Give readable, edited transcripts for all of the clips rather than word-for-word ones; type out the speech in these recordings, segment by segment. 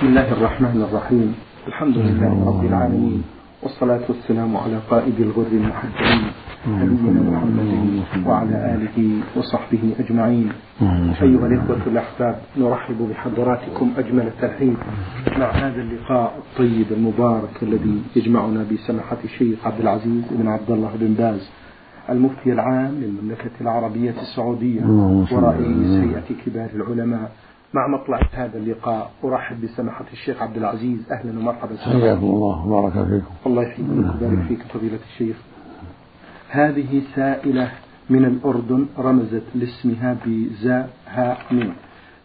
بسم الله الرحمن الرحيم. الحمد لله رب العالمين، والصلاة والسلام على قائد الغر المحجلين نبينا محمد وعلى آله وصحبه أجمعين. أيها الإخوة الأحباب، نرحب بحضراتكم أجمل الترحيب مع هذا اللقاء الطيب المبارك الذي يجمعنا بسماحة الشيخ عبد العزيز بن عبد الله بن باز، المفتي العام للمملكة العربية السعودية ورئيس هيئة كبار العلماء. مع مطلع هذا اللقاء أرحب بسماحة الشيخ عبد العزيز. أهلا ومرحبا. حياكم الله وبارك فيكم. الله يحييكم ويبارك فيك فضيلة الشيخ. هذه سائلة من الأردن رمزت لاسمها بزاها من،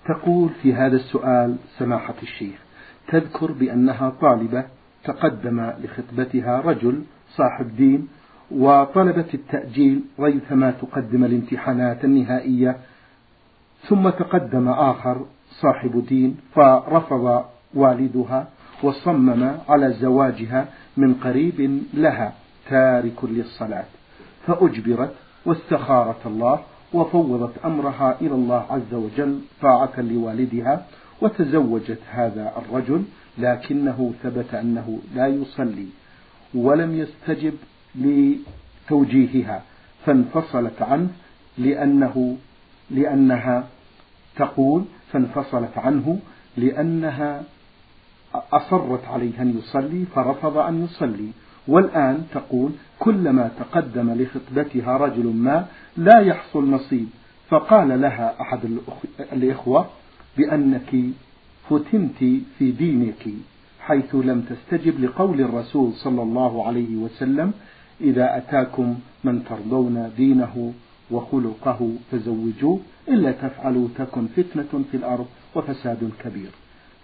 تقول في هذا السؤال: سماحة الشيخ، تذكر بأنها طالبة تقدم لخطبتها رجل صاحب دين وطلبت التأجيل ريثما تقدم الامتحانات النهائية، ثم تقدم آخر صاحب دين فرفض والدها وصمم على زواجها من قريب لها تارك للصلاة، فأجبرت واستخارت الله وفوضت أمرها إلى الله عز وجل طاعة لوالدها، وتزوجت هذا الرجل، لكنه ثبت أنه لا يصلي ولم يستجب لتوجيهها، فانفصلت عنه لأنها أصرت عليه أن يصلي فرفض أن يصلي. والآن تقول: كلما تقدم لخطبتها رجل ما لا يحصل نصيب، فقال لها أحد الإخوة بأنك فتنت في دينك حيث لم تستجب لقول الرسول صلى الله عليه وسلم: إذا أتاكم من ترضون دينه وخلقه فزوجوه، إلا تفعلوا تكن فتنة في الأرض وفساد كبير.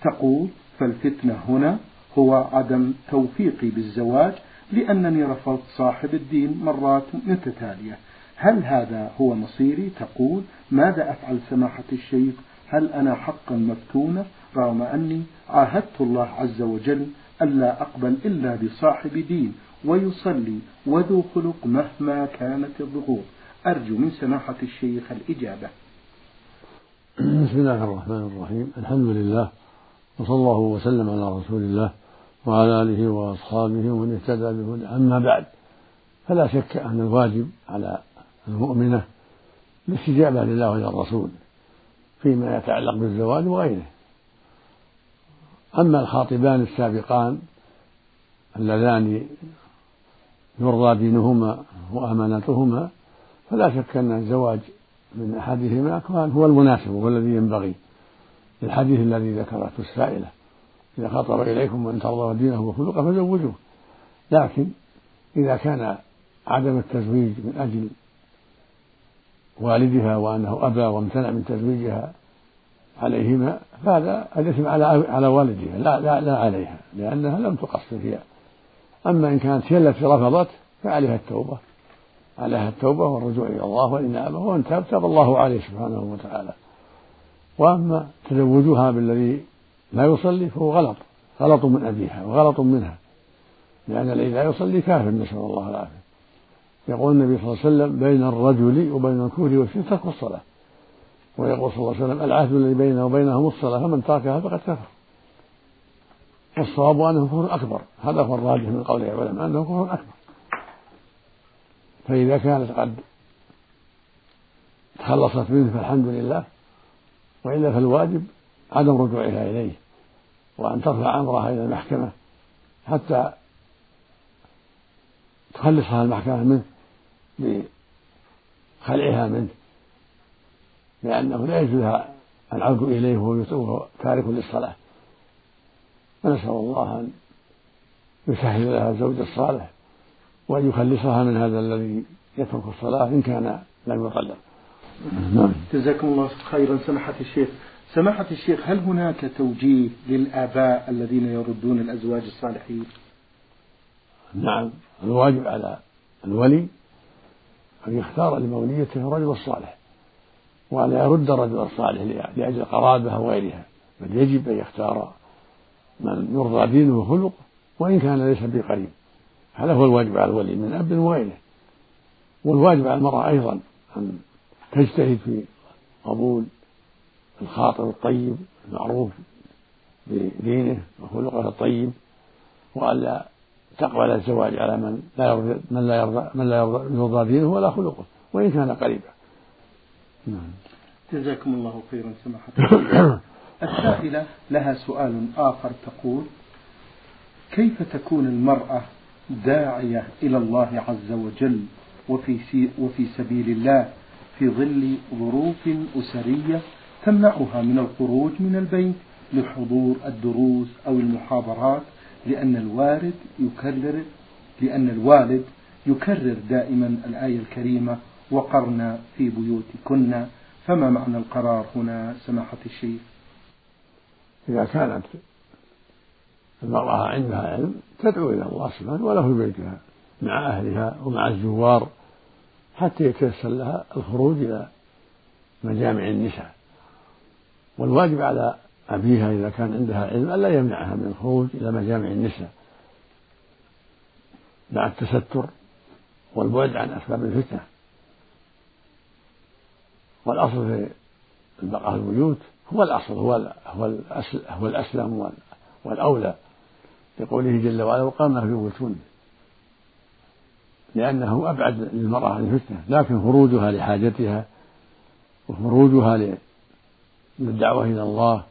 تقول: فالفتنة هنا هو عدم توفيقي بالزواج، لأنني رفضت صاحب الدين مرات متتالية، هل هذا هو مصيري؟ تقول: ماذا أفعل سماحة الشيخ؟ هل أنا حقا مفتونة رغم أني عاهدت الله عز وجل ألا أقبل إلا بصاحب دين ويصلي وذو خلق مهما كانت الضغوط؟ أرجو من سماحة الشيخ الإجابة. بسم الله الرحمن الرحيم. الحمد لله، وصلى الله وسلم على رسول الله وعلى آله وأصحابه ومن اهتدى بهداه. أما بعد، فلا شك أن الواجب على المؤمنة الاستجابة لله والرسول فيما يتعلق بالزواج وغيره. أما الخاطبان السابقان اللذان يرضى دينهما وأمانتهما، فلا شك أن الزواج من أحدهما هو المناسب والذي ينبغي، الحديث الذي ذكرته السائلة: إذا خطب إليكم من ترضون دينه وخلقه فزوجوه. لكن إذا كان عدم التزويج من أجل والدها وأنه أبى وامتنع من تزويجها عليهما، فهذا الإثم على والدها لا عليها، لأنها لم تقصر فيها. أما إن كانت هي التي رفضت فعليها التوبة والرجوع إلى الله والإنابة، وأن تاب الله عليه سبحانه وتعالى. وأما تزوجها بالذي لا يصلي فهو غلط من أبيها وغلط منها، لأن الذي لا يصلي كافر، نسأل الله العافية. يقول النبي صلى الله عليه وسلم: بين الرجل وبين الكفر والشرك ترك الصلاة. ويقول صلى الله عليه وسلم: العهد الذي بينه وبينهم الصلاة، فمن تركها فقد كفر. والصواب أنه كفر أكبر، هذا هو الراجح من قول العلماء، أنه كفر أكبر. فإذا كانت قد تخلصت منه فالحمد لله، وإلا فالواجب عدم رجوعها إليه، وأن ترفع أمرها إلى المحكمة حتى تخلصها المحكمة منه بخلعها منه، لأنه لا يجوزها العود إليه وهو تارك للصلاة. ونسأل الله أن يسهل لها الزوج الصالح وأن يخلصها من هذا الذي يترك الصلاة إن كان لم يطلق. جزاكم الله خيرا سماحة الشيخ. سماحة الشيخ، هل هناك توجيه للآباء الذين يردون الأزواج الصالحين؟ نعم، الواجب على الولي أن يختار لموليته الرجل الصالح، وأن يرد الرجل الصالح لأجل قرابها وغيرها، بل يجب أن يختار من يرضى دينه وخلقه وإن كان ليس بقريب. هذا هو الواجب على الولي من أب وغيره. والواجب على المرأة أيضا أن تجتهد في قبول الخاطر الطيب المعروف دينه وخلقه الطيب، وألا تقبل الزواج على من لا يرضى دينه ولا خلقه وإن كان قريبا. جزاكم الله خيرا سماحة. السائلة لها سؤال آخر تقول: كيف تكون المرأة داعية إلى الله عز وجل وفي سبيل الله في ظل ظروف أسرية تمنعها من الخروج من البيت لحضور الدروس أو المحاضرات، لأن الوالد يكرر دائما الآية الكريمة: وقرنا في بيوتكن، فما معنى القرار هنا سماحة الشيخ؟ إذا كانت المرأة عندها علم تدعو إلى الله سبحانه وله البيت لها مع أهلها ومع الزوار حتى يتيسر لها الخروج إلى مجامع النساء، والواجب على أبيها إذا كان عندها علم ألا يمنعها من الخروج إلى مجامع النساء مع التستر والبعد عن أسباب الفتنة. والأصل في البقاء البيوت هو الأصل هو الأسلم والأولى، لقوله جل وعلا: وقرنا في بيوتكن، لأنه أبعد للمرأة عن الفتنة، لكن خروجها لحاجتها وخروجها للدعوة إلى الله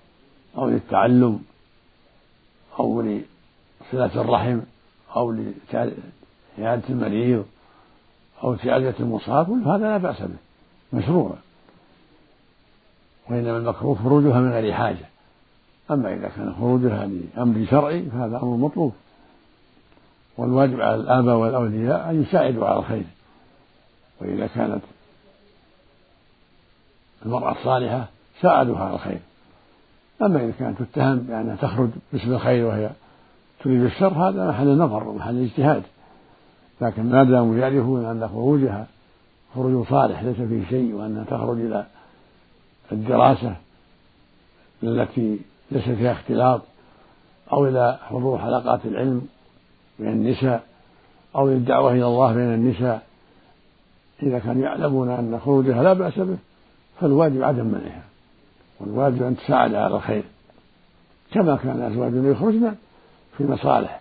أو للتعلم أو لصلة الرحم أو لعيادة المريض أو لعيادة المصاب، هذا لا بأس به مشروعا، وإنما المكروه خروجها من غير حاجة. أما إذا كان خروجها لأمر شرعي فهذا أمر مطلوب، والواجب على الآباء والأولياء أن يساعدوا على الخير. وإذا كانت المرأة الصالحة ساعدوها على الخير، أما إذا كانت تتهم بأنها تخرج باسم الخير وهي تريد الشر هذا محل نظر ومحل اجتهاد، لكن ما داموا يعرفون أن خروجها خروج صالح ليس فيه شيء، وأنها تخرج إلى الدراسة التي ليس فيها اختلاط أو إلى حضور حلقات العلم بين النساء أو للدعوة إلى الله بين النساء، إذا كانوا يعلمون أن خروجها لا بأس به فالواجب عدم منعها، والواجب أن تساعد على الخير كما كان أزواجنا يخرجنا في المصالح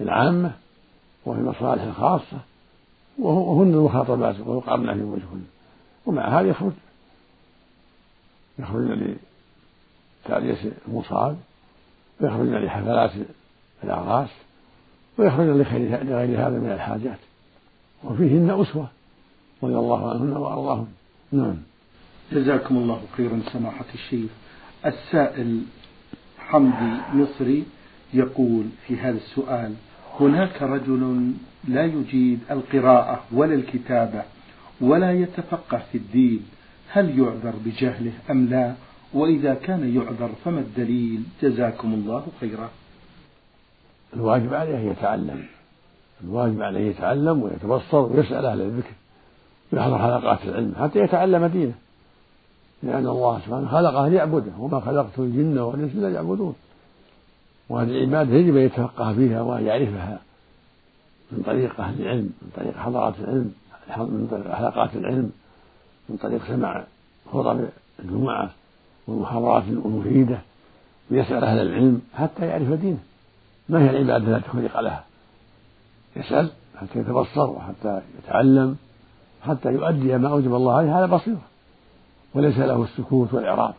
العامة وفي المصالح الخاصة، وهن المخاطبات ويقرن في وجههن، ومع هذا يخرجن لتعزية المصاب ويخرجن لحفلات الأعراس ويخرجن لغير هذا من الحاجات، وفيهن أسوة رضي الله عنهن وأرضاهن. نعم. جزاكم الله خيرا سماحة الشيخ. السائل حمدي مصري يقول في هذا السؤال: هناك رجل لا يجيد القراءة ولا الكتابة ولا يتفقه في الدين، هل يعذر بجهله أم لا؟ وإذا كان يعذر فما الدليل؟ جزاكم الله خيرا. الواجب عليه يتعلم ويتبصر ويسأل أهل الذكر ويحضر حلقات العلم حتى يتعلم دينه، لأن الله سبحانه خلقه ليعبده، وما خلقت الجن والإنس إلا ليعبدون، وهذه العبادة يجب أن يتفقه فيها ويعرفها من طريق أهل العلم، من طريق حضرات العلم، من طريق حلقات العلم، من طريق سماع خطب الجمعة والمحاضرات المفيدة، ويسأل أهل العلم حتى يعرف دينه. ما هي العبادة التي خلق لها؟ يسأل حتى يتبصر وحتى يتعلم حتى يؤدي ما أوجب الله عليه على بصيرة، وليس له السكوت والإعراض،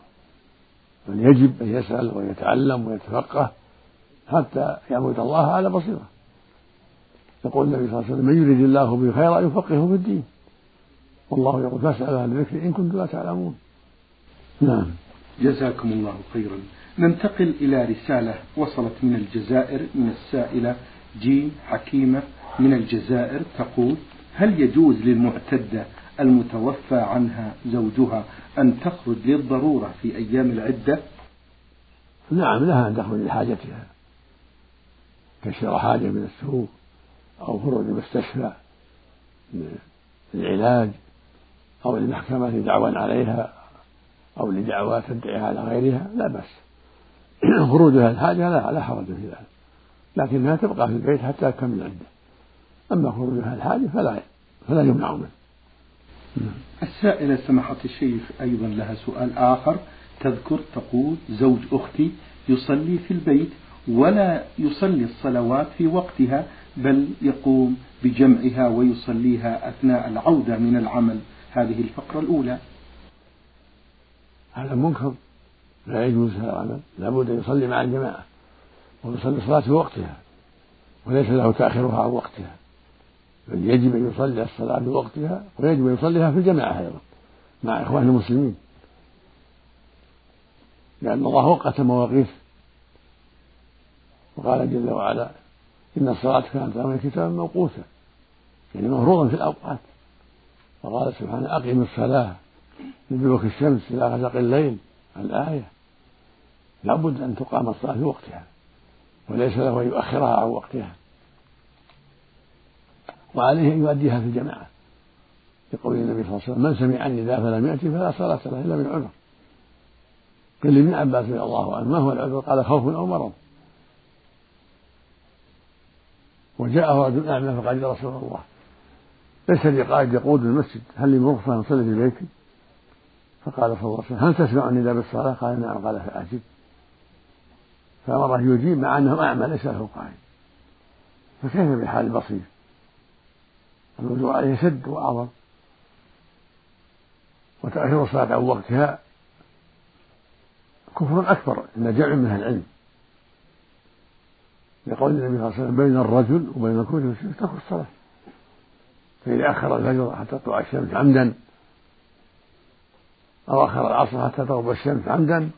بل يجب أن يسأل ويتعلم ويتفقه حتى يعبد الله على بصيرة. يقول النبي صلى الله عليه وسلم: من يريد الله به خيرا يفقهه في الدين، والله يقول: فاسأل أهل الذكر إن كنتم لا تعلمون. نعم. جزاكم الله خيرا. ننتقل إلى رسالة وصلت من الجزائر من السائلة جيم حكيمة من الجزائر تقول: هل يجوز للمعتدة المتوفى عنها زوجها أن تخرج للضرورة في أيام العدة؟ نعم، لها أن تخرج لحاجتها كشراء حاجة من السوق أو خروج المستشفى للعلاج أو للمحكمة لدعوى عليها أو لدعوى تدعيها على غيرها، لا بأس خروجها الحاجة لا حرج في ذلك، لكنها تبقى في البيت حتى تكمل العدة. أما خروجها الحاجة فلا يمنع منه. السائلة سماحة الشيخ أيضا لها سؤال آخر تذكر تقول: زوج أختي يصلي في البيت ولا يصلي الصلوات في وقتها، بل يقوم بجمعها ويصليها أثناء العودة من العمل. هذه الفقرة الأولى. هذا منكر لا يجوز هذا العمل، لابد أن يصلي مع الجماعة ويصلي الصلاة في وقتها، وليس له تأخرها عن وقتها، بل يجب أن يصلي الصلاة في وقتها ويجب أن يصليها في الجماعة أيضا مع إخوان المسلمين، لأن الله وقت مواقيت، وقال جل وعلا إن الصلاة كانت على الكتاب موقوتا، يعني مفروضا في الأوقات، وقال سبحانه أقم الصلاة لدلوك الشمس إلى غسق الليل الآية. لابد أن تقام الصلاة في وقتها وليس له أن يؤخرها عن وقتها، وعليه أن يؤديها في الجماعة، يقول النبي صلى الله عليه وسلم من سمع عني ذا فلم يأتي فلا صلاة له إلا من عذر. قال ابن عباس رضي الله عنه ما هو العذر؟ قال خوف أو مرض. وجاءه رجل أعمى فقال يا رسول الله ليس لي قائد يقود المسجد، هل لي رخصة نصلي في بيتي؟ فقال صلى الله عليه وسلم هل تسمعني ذا بالصلاة؟ قال نعم. قال فأجب، فأمره يجيب مع أنه أعمى ليس له قائد، فكيف بحال بصير؟ الوجوع عليه شد وأعظم، وتأخير الصلاة عن وقتها كفر أكبر إن جمع من أهل العلم، يقول النبي صلى الله عليه وسلم بين الرجل وبين الكون تأخر الصلاة، فإذا أخر الفجر حتى تطلع الشمس عمدا، أو أخر العصر حتى تغرب الشمس عمدا،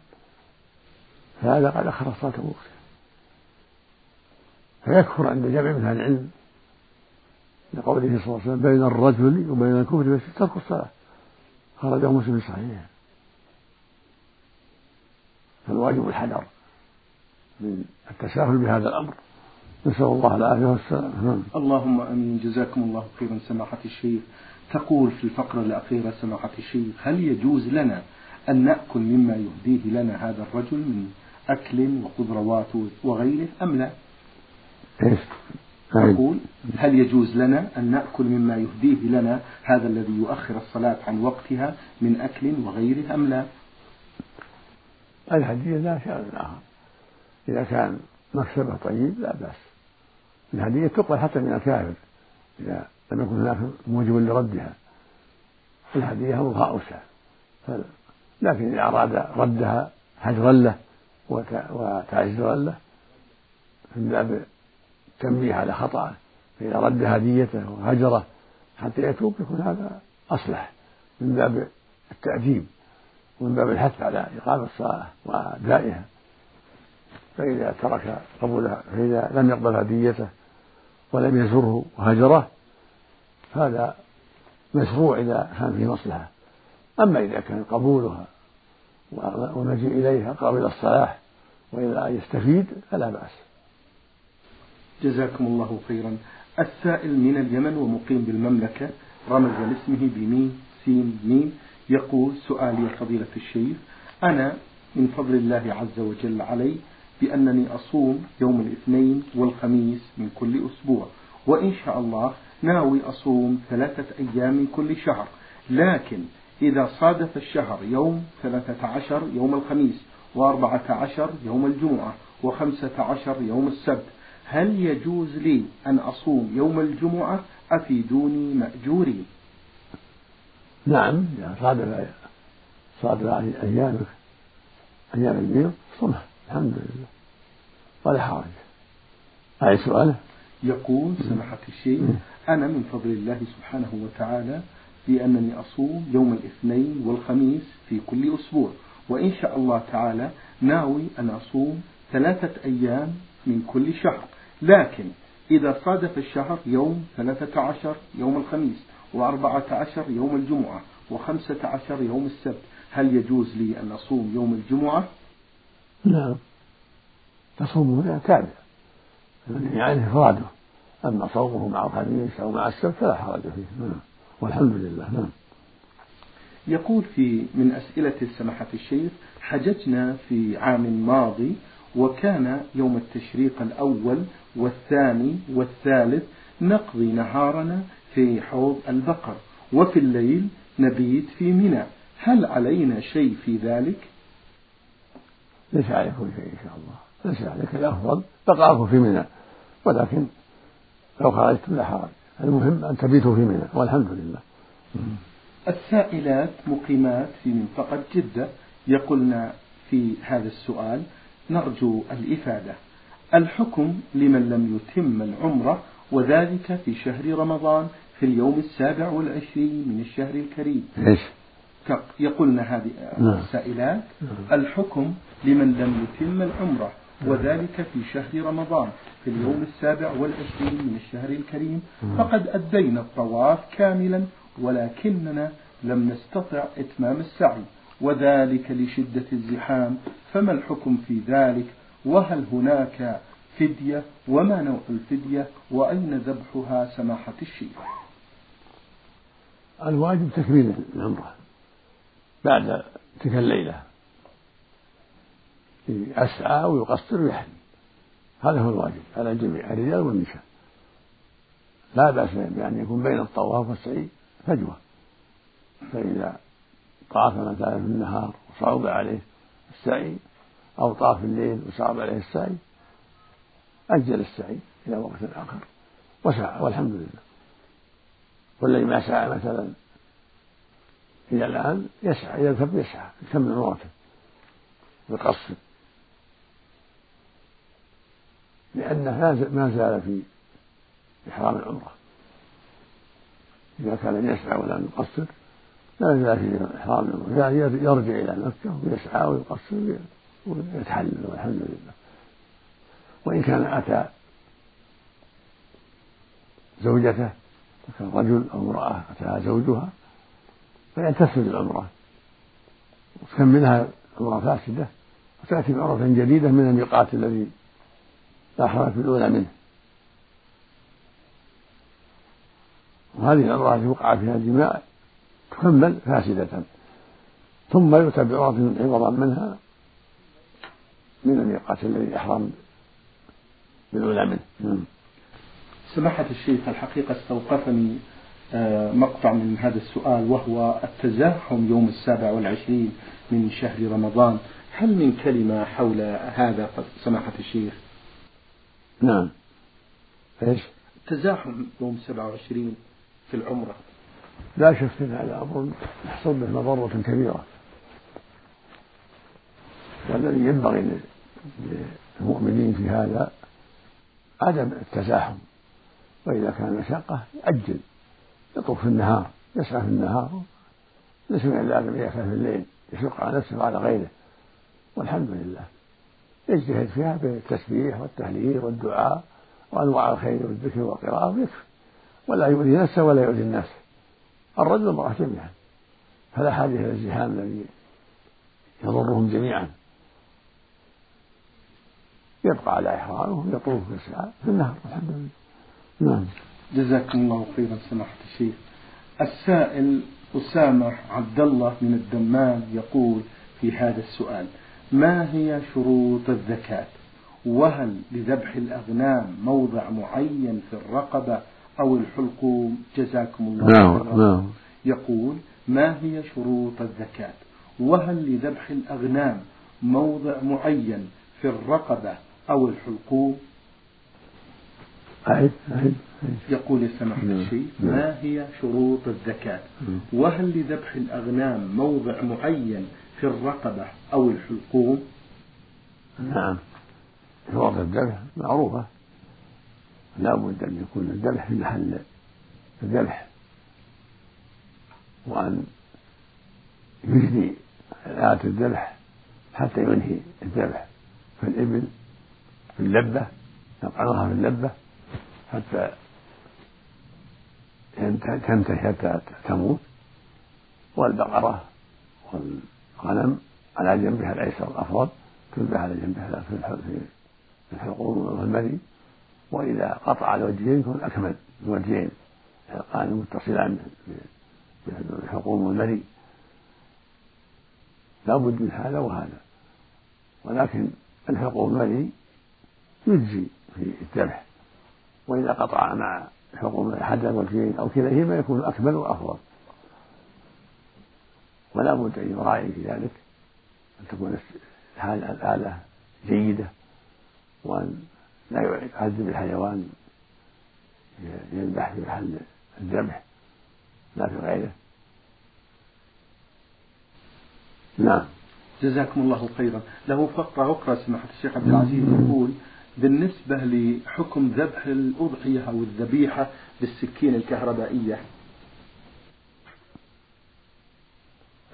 فهذا قد أخر الصلاة عن وقتها، فيكفر عند جمع من أهل العلم، لقوله صلى الله عليه وسلم بين الرجل وبين الكفر ترك الصلاة، خرجه مسلم صحيح. فالواجب الحذر من التساهل بهذا الأمر، نسأل الله العافية والسلام. اللهم أمين. جزاكم الله خيرا سماحة الشيخ. تقول في الفقرة الأخيرة سماحة الشيخ هل يجوز لنا أن نأكل مما يهديه لنا هذا الرجل من أكل وخضروات وغيره أم لا؟ يقول هل يجوز لنا أن نأكل مما يهديه لنا هذا الذي يؤخر الصلاة عن وقتها من أكل وغيره أم لا؟ الهدية لا شيء آخر، إذا كان مكسبه طيب لا بأس، الهدية تقبل حتى من الكافر إذا لم يكن هناك موجب لردها، الهدية أمرها أوسع، لكن إذا أراد ردها هجرا له وتعزرا له من باب تنبيه على خطأه، فإذا رد هديته وهجره حتى يتوب يكون هذا أصلح من باب التأديب ومن باب الحث على إقامة الصلاة وأدائها. فإذا ترك قبولها، فإذا لم يقبل هديته ولم يزره وهجره هذا مشروع إذا كان فيه مصلحة، أما إذا كان قبولها ومجيء إليها قابل الصلاح وإذا يستفيد فلا بأس. جزاكم الله خيرا. السائل من اليمن ومقيم بالمملكة رمز لاسمه بميم سين ميم، يقول سؤالي يا فضيلة الشيخ أنا من فضل الله عز وجل علي بأنني أصوم يوم الاثنين والخميس من كل أسبوع، وإن شاء الله ناوي أصوم 3 أيام من كل شهر، لكن إذا صادف الشهر يوم 13 يوم الخميس، 14 يوم الجمعة، 15 يوم السبت، هل يجوز لي أن أصوم يوم الجمعة؟ أفيدوني مأجوري. نعم، صادف أيامك أيام البيض صمح الحمد لله ولا حرج. أي سؤال؟ يقول سمحت الشيخ أنا من فضل الله سبحانه وتعالى بأنني أصوم يوم الاثنين والخميس في كل أسبوع، وإن شاء الله تعالى ناوي أن أصوم 3 أيام من كل شهر، لكن إذا صادف الشهر يوم 13 يوم الخميس، 14 يوم الجمعة، 15 يوم السبت، هل يجوز لي أن أصوم يوم الجمعة؟ نعم تصوم هنا تابع يعني إفراده، أما صومه مع الخميس أو مع السبت فلا حرج فيه والحمد لله. نعم. يقول في من أسئلة سماحة الشيخ حججنا في عام ماضي وكان يوم التشريق الأول والثاني والثالث نقضي نهارنا في حوض البقر وفي الليل نبيت في منى، هل علينا شيء في ذلك؟ ليس عليك كل شيء إن شاء الله، ليس عليك. الأفضل بقاءكم في منى، ولكن لو خرجتم لا حرج، المهم أن تبيتوا في منى والحمد لله. السائلات مقيمات في منطقة جدة يقولن في هذا السؤال: نرجو الإفادة، الحكم لمن لم يتم العمرة وذلك في شهر رمضان في اليوم 27 من الشهر الكريم. إيش؟ يقولن هذه السائلات: الحكم لمن لم يتم العمرة وذلك في شهر رمضان في اليوم 27 من الشهر الكريم، فقد أدينا الطواف كاملا ولكننا لم نستطع إتمام السعي وذلك لشدة الزحام، فما الحكم في ذلك؟ وهل هناك فدية؟ وما نوع الفدية؟ وأين ذبحها سماحة الشيخ؟ الواجب تكميل العمرة بعد تلك الليلة، يسعى ويقصر ويحل، هذا هو الواجب على الجميع الرجال والنساء، لا بأس يعني يكون بين الطواف والسعي فجوة، فإذا طاف مثلا في النهار وصعب عليه السعي أو طاف الليل وصعب عليه السعي أجل السعي إلى وقت آخر وسعى والحمد لله. والذي ما سعى مثلا إلى الآن يسعى، يذهب يسعى يكمل عمرته يقصر، لأنه ما زال في إحرام العمرة، إذا كان يسعى ولا يقصر لا زال في إحرام العمرة، يعني يرجع إلى مكة ويسعى ويقصر ويتحلل والحمد لله. وإن كان أتى زوجته، كان رجل أو امرأة أتى زوجها، فينتسب العمرة وتكملها عمرة فاسدة وتأتي بعمرة جديدة من الميقات الذي لا حرج في الأولى منه، وهذه العمرة التي وقع فيها الجماع تكمل فاسدة، ثم يؤتى بعمرة عوضا منها من الميقات الذي أحرم بالأولى منه. سماحة الشيخ، الحقيقة استوقفني مقطع من هذا السؤال، وهو التزاحم يوم 27 من شهر رمضان، هل من كلمة حول هذا سماحة الشيخ؟ نعم. إيش؟ التزاحم يوم 27 في العمرة. لا شك أن هذا أمر يحصل به مضرة كبيرة، والذي ينبغي للمؤمنين في هذا عدم التزاحم، وإذا كان مشقة يأجل، يطوف في النهار يسعى في النهار، ليس من اللازم يسعى في الليل يشق على نفسه وعلى غيره والحمد لله، يجتهد فيها بالتسبيح والتهليل والدعاء وأنواع الخير والذكر والقراءة ويكفي، ولا يؤذي نفسه ولا يؤذي الناس، الرجل والمرأة جميعا، فلا حاجة إلى الزحام الذي يضرهم جميعا، يبقى على إحرامه ويطوف ويسعى في النهار والحمد لله. نعم. جزاكم الله خيرا سماحة الشيخ. السائل أسامة عبد الله من الدمام يقول في هذا السؤال: ما هي شروط الزكاة؟ وهل لذبح الأغنام موضع معين في الرقبة أو الحلقوم؟ جزاكم الله خيرا. يقول: ما هي شروط الزكاة؟ وهل لذبح الأغنام موضع معين في الرقبة أو الحلقوم؟ يقول سماحة الشيخ: ما هي شروط الزكاة؟ وهل لذبح الأغنام موضع معين في الرقبة أو الحلقوم؟ نعم، شروط الذبح معروفة، لا بد أن يكون الذبح في محل الذبح، وأن يجني آلة الذبح حتى ينهي الذبح، فالإبل في اللبة يطعنها في اللبة حتى تنتهي حتى تموت، والبقرة والغنم على جنبها الأيسر الأفضل تذبح على جنبها في الحلقوم والمري، وإذا قطع الوجهين يكون أكمل، الوجهين الحلقان متصلان بالحلقوم والمري، لا بد من هذا وهذا، ولكن الحلقوم والمري يجزي في الذبح، وإذا قطع مع حكم أحد الوجهين أو كلاهما يكون أكمل وأفضل، ولا بد أن يراعي في ذلك أن تكون الآلة جيدة، وأن لا يعذب الحيوان يذبح في محل الذبح لا في غيره. نعم، جزاكم الله خيرا. له فقرة أخرى سماحة الشيخ عبد العزيز يقول بالنسبة لحكم ذبح الأضحية أو الذبيحة بالسكين الكهربائية.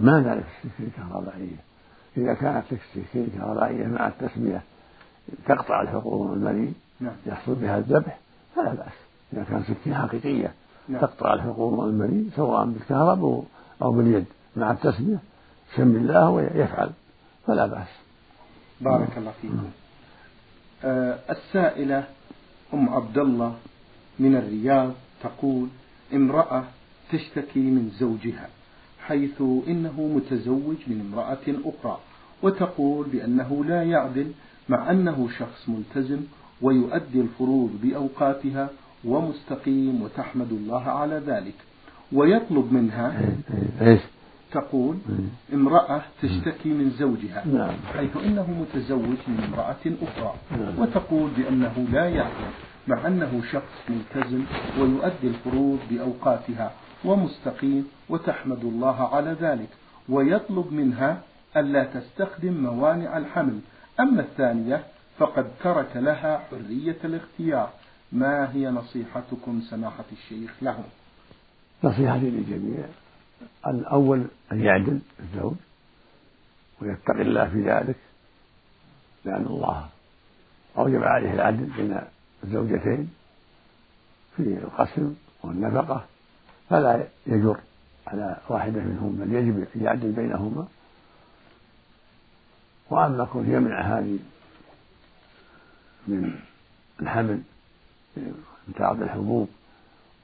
ما ذلك السكين الكهربائية؟ إذا كانت السكين الكهربائية مع التسمية تقطع الحقوق المريء يحصل بها الذبح فلا بأس، إذا كانت سكين حقيقية تقطع الحقوق المريء سواء بالكهرباء أو باليد مع التسمية بسم الله ويفعل فلا بأس. بارك الله فيكم. السائلة أم عبد الله من الرياض تقول امرأة تشتكي من زوجها حيث إنه متزوج من امرأة أخرى، وتقول بأنه لا يعدل مع أنه شخص ملتزم ويؤدي الفروض بأوقاتها ومستقيم وتحمد الله على ذلك، ويطلب منها تقول امرأة تشتكي من زوجها حيث إنه متزوج من امرأة أخرى، وتقول بأنه لا يعدل مع أنه شخص ملتزم ويؤدي الفروض بأوقاتها ومستقيم وتحمد الله على ذلك، ويطلب منها ألا تستخدم موانع الحمل. أما الثانية فقد ترك لها حرية الاختيار، ما هي نصيحتكم سماحة الشيخ لهم؟ نصيحتي للجميع الأول أن يعدل الزوج ويتقي الله في ذلك، لأن الله أوجب عليه العدل بين الزوجتين في القسم والنفقة، فلا يجر على واحدة منهما، بل يجب أن يعدل بينهما. وأما كون يمنع هذه من الحمل من تعاطي الحبوب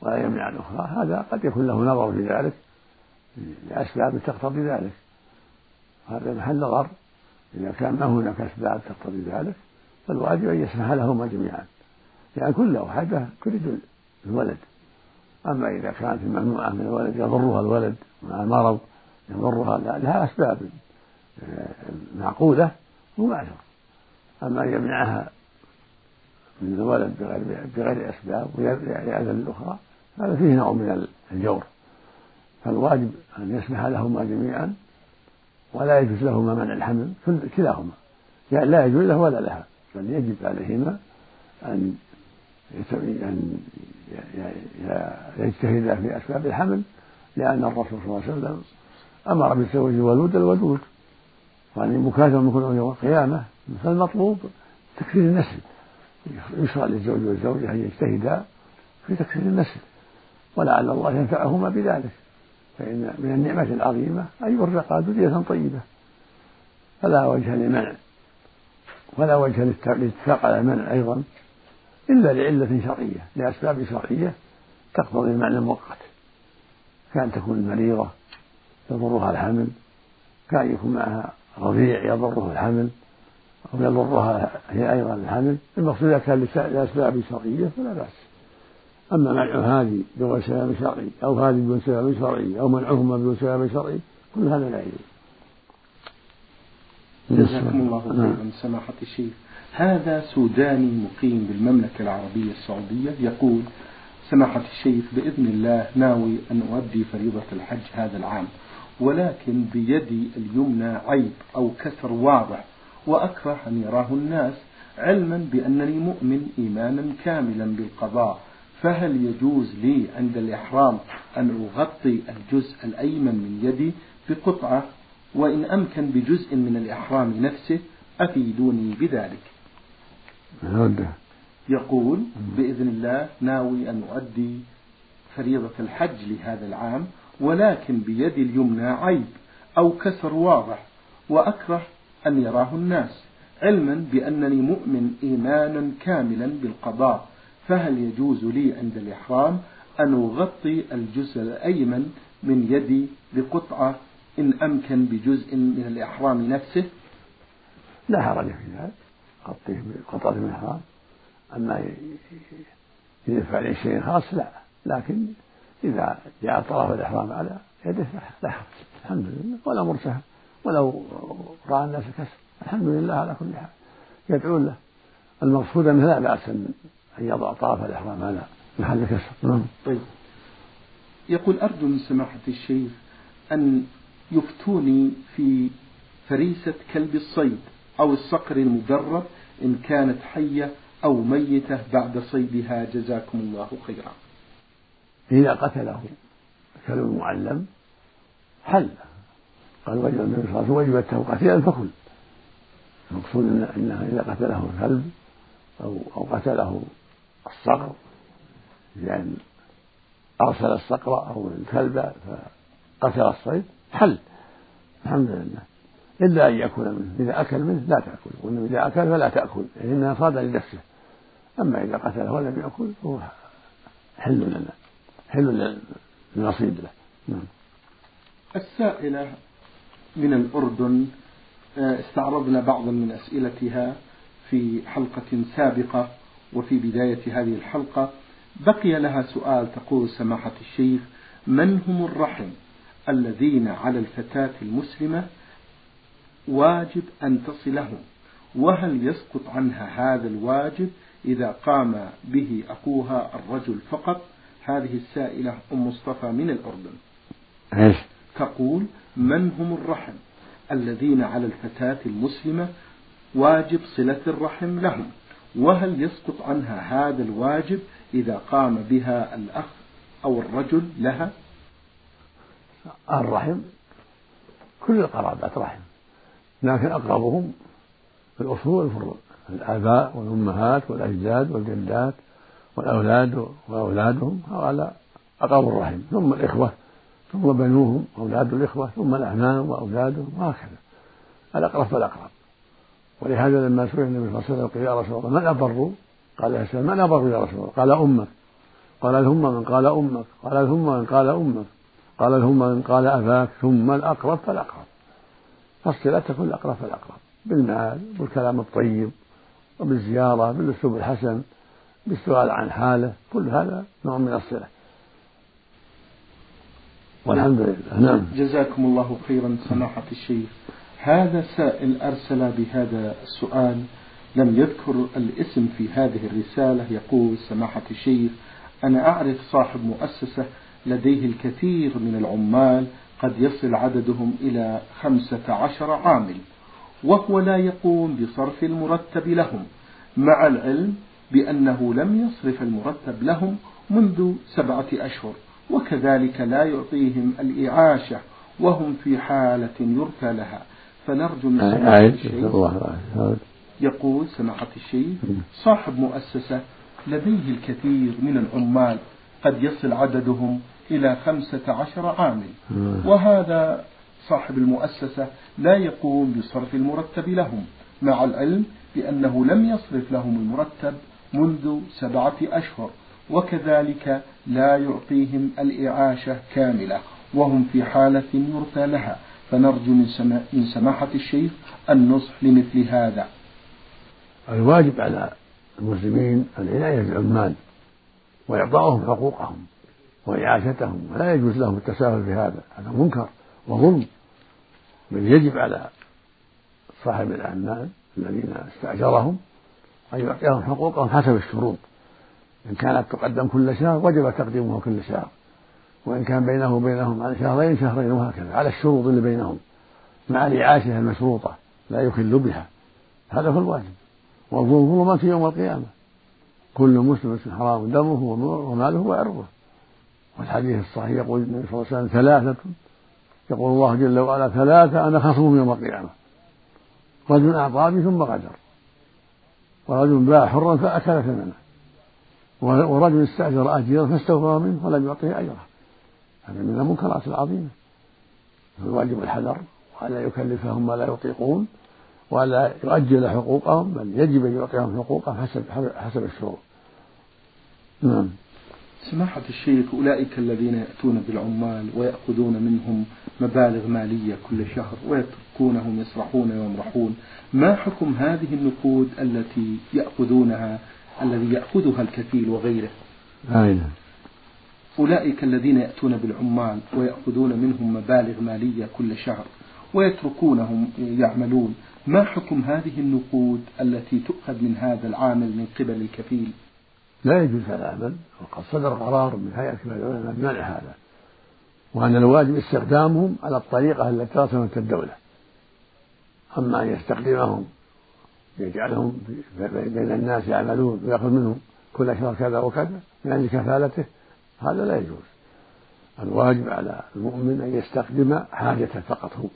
ولا يمنع الأخرى، هذا قد يكون له نظر في ذلك لأسباب تقتضي ذلك، هذا محل نظر. إذا كان ما هناك أسباب تقتضي ذلك فالواجب أن يسمح لهما جميعا، لأن كل واحدة تريد الولد. أما إذا كانت الممنوعة من الولد يضرها الولد مع المرض يضرها، لها أسباب معقولة ومعذر. أما يمنعها من الولد بغير أسباب ويأذن الأخرى هذا فيه نوع من الجور، فالواجب أن يسمح لهما جميعا ولا يجوز لهما منع الحمل كلاهما، لا يجوز له ولا لها، بل يجب عليهما أن يجتهدا في أسباب الحمل، لأن الرسول صلى الله عليه وسلم أمر بالزوج الولود الودود، وأن المكاتبة يكون يوم القيامة، فالمطلوب تكثير النسل، يشرع للزوج والزوجة أن يجتهدا في تكثير النسل، ولعل الله ينفعهما بذلك، فإن من النعمة العظيمة أن يرزقا ذرية طيبة، فلا وجه لمنع ولا وجه للاتفاق على المنع أيضا إلا لعلة شرعية، لأسباب شرعية تقتضي المعنى المؤقت، كان تكون مريضة يضرها الحمل، كان يكون معها رضيع يضره الحمل أو يضرها هي أيضا الحمل، المقصود إذا كان لأسباب شرعية فلا بأس. أما منع هذه بدون سبب شرعي أو هذه بدون سبب شرعي أو منعهما بدون سبب شرعي كل هذا لا يجوز. جزاكم الله خيرا سماحة الشيخ. هذا سوداني مقيم بالمملكة العربية السعودية يقول سماحة الشيخ بإذن الله ناوي أن أؤدي فريضة الحج هذا العام، ولكن بيدي اليمنى عيب أو كسر واضح وأكره أن يراه الناس، علما بأنني مؤمن إيمانا كاملا بالقضاء، فهل يجوز لي عند الإحرام أن أغطي الجزء الأيمن من يدي بقطعة وإن أمكن بجزء من الإحرام نفسه؟ أفيدوني بذلك. يقول بإذن الله ناوي أن أؤدي فريضة الحج لهذا العام، ولكن بيدي اليمنى عيب أو كسر واضح وأكره أن يراه الناس، علما بأنني مؤمن إيمانا كاملا بالقضاء، فهل يجوز لي عند الإحرام أن أغطي الجزء الأيمن من يدي بقطعة إن أمكن بجزء من الإحرام نفسه؟ لا حرج في ذلك، غطيه بقطعة من الإحرام. أما يفعل الشيء خاص لا، لكن إذا جاء طرف الإحرام على يده لا حرج، الحمد لله، ولا مرسها ولو رأى الناس كسر. الحمد لله على كل حال يدعو له. المقصود أنه لا بأس أن يضع طرف الإحرام على محل كسر. طيب، يقول أرجو من سماحة الشيخ أن يفتوني في فريسة كلب الصيد أو الصقر المدرب إن كانت حية أو ميتة بعد صيدها جزاكم الله خيرا. إذا قتله كلب معلم حل، قال وجب النبي صلى الله عليه وسلم وجبته قتيلا فكل. المقصود أنه إذا قتله الكلب أو قتله الصقر، لأن أرسل الصقر أو الكلب فقتل الصيد حل الحمد لله، إلا أن يأكل منه. إذا أكل منه لا تأكل، وإنما إذا أكل فلا تأكل لأنها صادة لنفسه. أما إذا قتله ولم يأكل هو حل لنا، حل للنصيب له. السائلة من الأردن استعرضنا بعضا من أسئلتها في حلقة سابقة، وفي بداية هذه الحلقة بقي لها سؤال تقول سماحة الشيخ: من هم الرحم الذين على الفتاة المسلمة واجب أن تصلهم، وهل يسقط عنها هذا الواجب إذا قام به أخوها الرجل فقط؟ هذه السائلة أم مصطفى من الأردن تقول: من هم الرحم الذين على الفتاة المسلمة واجب صلة الرحم لهم، وهل يسقط عنها هذا الواجب إذا قام بها الأخ أو الرجل لها؟ الرحم كل القرابات رحم، لكن أقربهم في الأصول والفروع الآباء والأمهات والأجداد والجدات والأولاد وأولادهم، هؤلاء أقرب الرحم، ثم الإخوة، ثم بنوهم أولاد الإخوة، ثم الأعمام وأولادهم، وهكذا الأقرب فالأقرب. ولهذا لما سئل النبي صلى الله عليه وسلم قال: يا رسول الله من أبر؟ قال يا سلام من أبر يا رسول الله؟ قال أمك. قال ثم من قال أمك؟ قال ثم من قال أمك؟ قال ثم من قال أباك؟ ثم الأقرب فالأقرب. فالصلة تكون الأقرب فالأقرب، بالمال والكلام الطيب وبالزيارة بالأسلوب الحسن بالسؤال عن حاله، كل هذا نوع من الصلة والحمد لله. نعم، جزاكم الله خيرا سماحة الشيخ. هذا سائل أرسل بهذا السؤال، لم يذكر الاسم في هذه الرسالة، يقول سماحة الشيخ: أنا أعرف صاحب مؤسسة لديه الكثير من العمال قد يصل عددهم إلى 15 عامل، وهو لا يقوم بصرف المرتب لهم، مع العلم بأنه لم يصرف المرتب لهم منذ 7 أشهر، وكذلك لا يعطيهم الإعاشة وهم في حالة يرثى لها. فنرجو من سماحة الشيخ، يقول سماحة الشيخ: صاحب مؤسسة لديه الكثير من العمال قد يصل عددهم إلى 15 عامل، وهذا صاحب المؤسسة لا يقوم بصرف المرتب لهم، مع العلم بأنه لم يصرف لهم المرتب منذ 7 أشهر، وكذلك لا يعطيهم الإعاشة كاملة وهم في حالة يرثى لها. فنرجو من سماحة الشيخ النصح لمثل هذا. الواجب على المسلمين العناية بالعمال وإعطائهم حقوقهم وإعاشتهم، ولا يجوز لهم التساهل بهذا، هذا منكر وظلم. بل يجب على صاحب الأعمال الذين استأجرهم أن يعطيهم حقوقهم حسب الشروط. إن كانت تقدم كل شهر وجب تقديمها كل شهر، وإن كان بينه وبينهم على شهرين وهكذا، على الشروط اللي بينهم مع الإعاشة المشروطة لا يخل بها. هذا هو الواجب. والظلم ظلمة يوم القيامة، كل مسلم حرام دمه وماله وعرضه. والحديث الصحيح يقول النبي صلى الله عليه وسلم: ثلاثة، يقول الله جل وعلا: ثلاثة أنا خصمهم يوم القيامة: رجل أعطى به ثم غدر، ورجل باع حرا فأكل ثمنه، ورجل استأجر أجيرا فاستوفى منه ولم يعطه أجره. هذا من المنكرات العظيمة. فالواجب الحذر، ولا يكلفهم ما لا يطيقون، ولا يؤجل حقوقهم، بل يجب أن يعطيهم حقوقهم حسب الشروط. نعم. سماحة الشيخ، أولئك الذين يأتون بالعمال ويأخذون منهم مبالغ مالية كل شهر ويتركونهم يسرحون ويمرحون، ما حكم هذه النقود التي يأخذونها الذي يأخذها الكفيل وغيره؟ أولئك الذين يأتون بالعمال ويأخذون منهم مبالغ مالية كل شهر ويتركونهم يعملون. ما حكم هذه النقود التي تؤخذ من هذا العامل من قبل الكفيل؟ لا يجوز هذا العمل، وقد صدر قرار من هيئة كبار العلماء بمنع هذا، وأن الواجب استخدامهم على الطريقة التي رسمت الدولة. أما أن يستخدمهم يجعلهم بين الناس يعملون ويأخذ منهم كل شهر كذا وكذا من أجل كفالته، هذا لا يجوز. الواجب على المؤمن أن يستخدم حاجته فقط هو،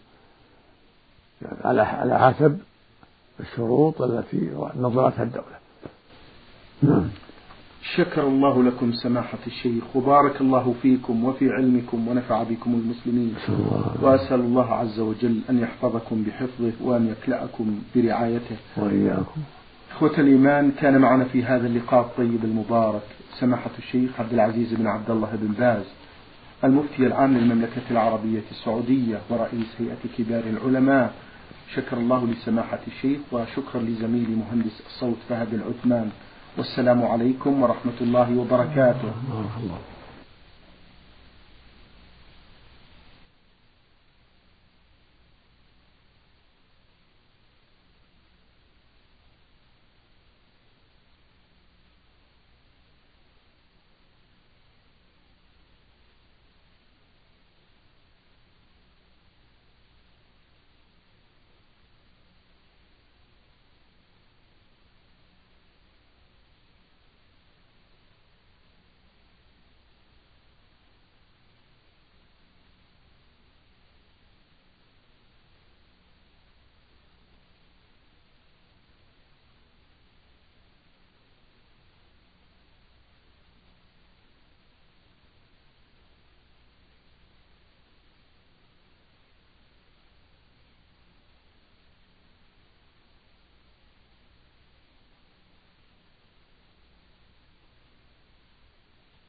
يعني على حسب الشروط التي نظرتها الدولة. شكر الله لكم سماحة الشيخ، وبارك الله فيكم وفي علمكم، ونفع بكم المسلمين، وأسأل الله عز وجل أن يحفظكم بحفظه وأن يكلأكم برعايته وإياكم. إخوة الإيمان، كان معنا في هذا اللقاء الطيب المبارك سماحة الشيخ عبد العزيز بن عبد الله بن باز، المفتي العام للمملكة العربية السعودية ورئيس هيئة كبار العلماء. شكر الله لسماحة الشيخ، وشكرا لزميلي مهندس الصوت فهد العثمان، والسلام عليكم ورحمة الله وبركاته.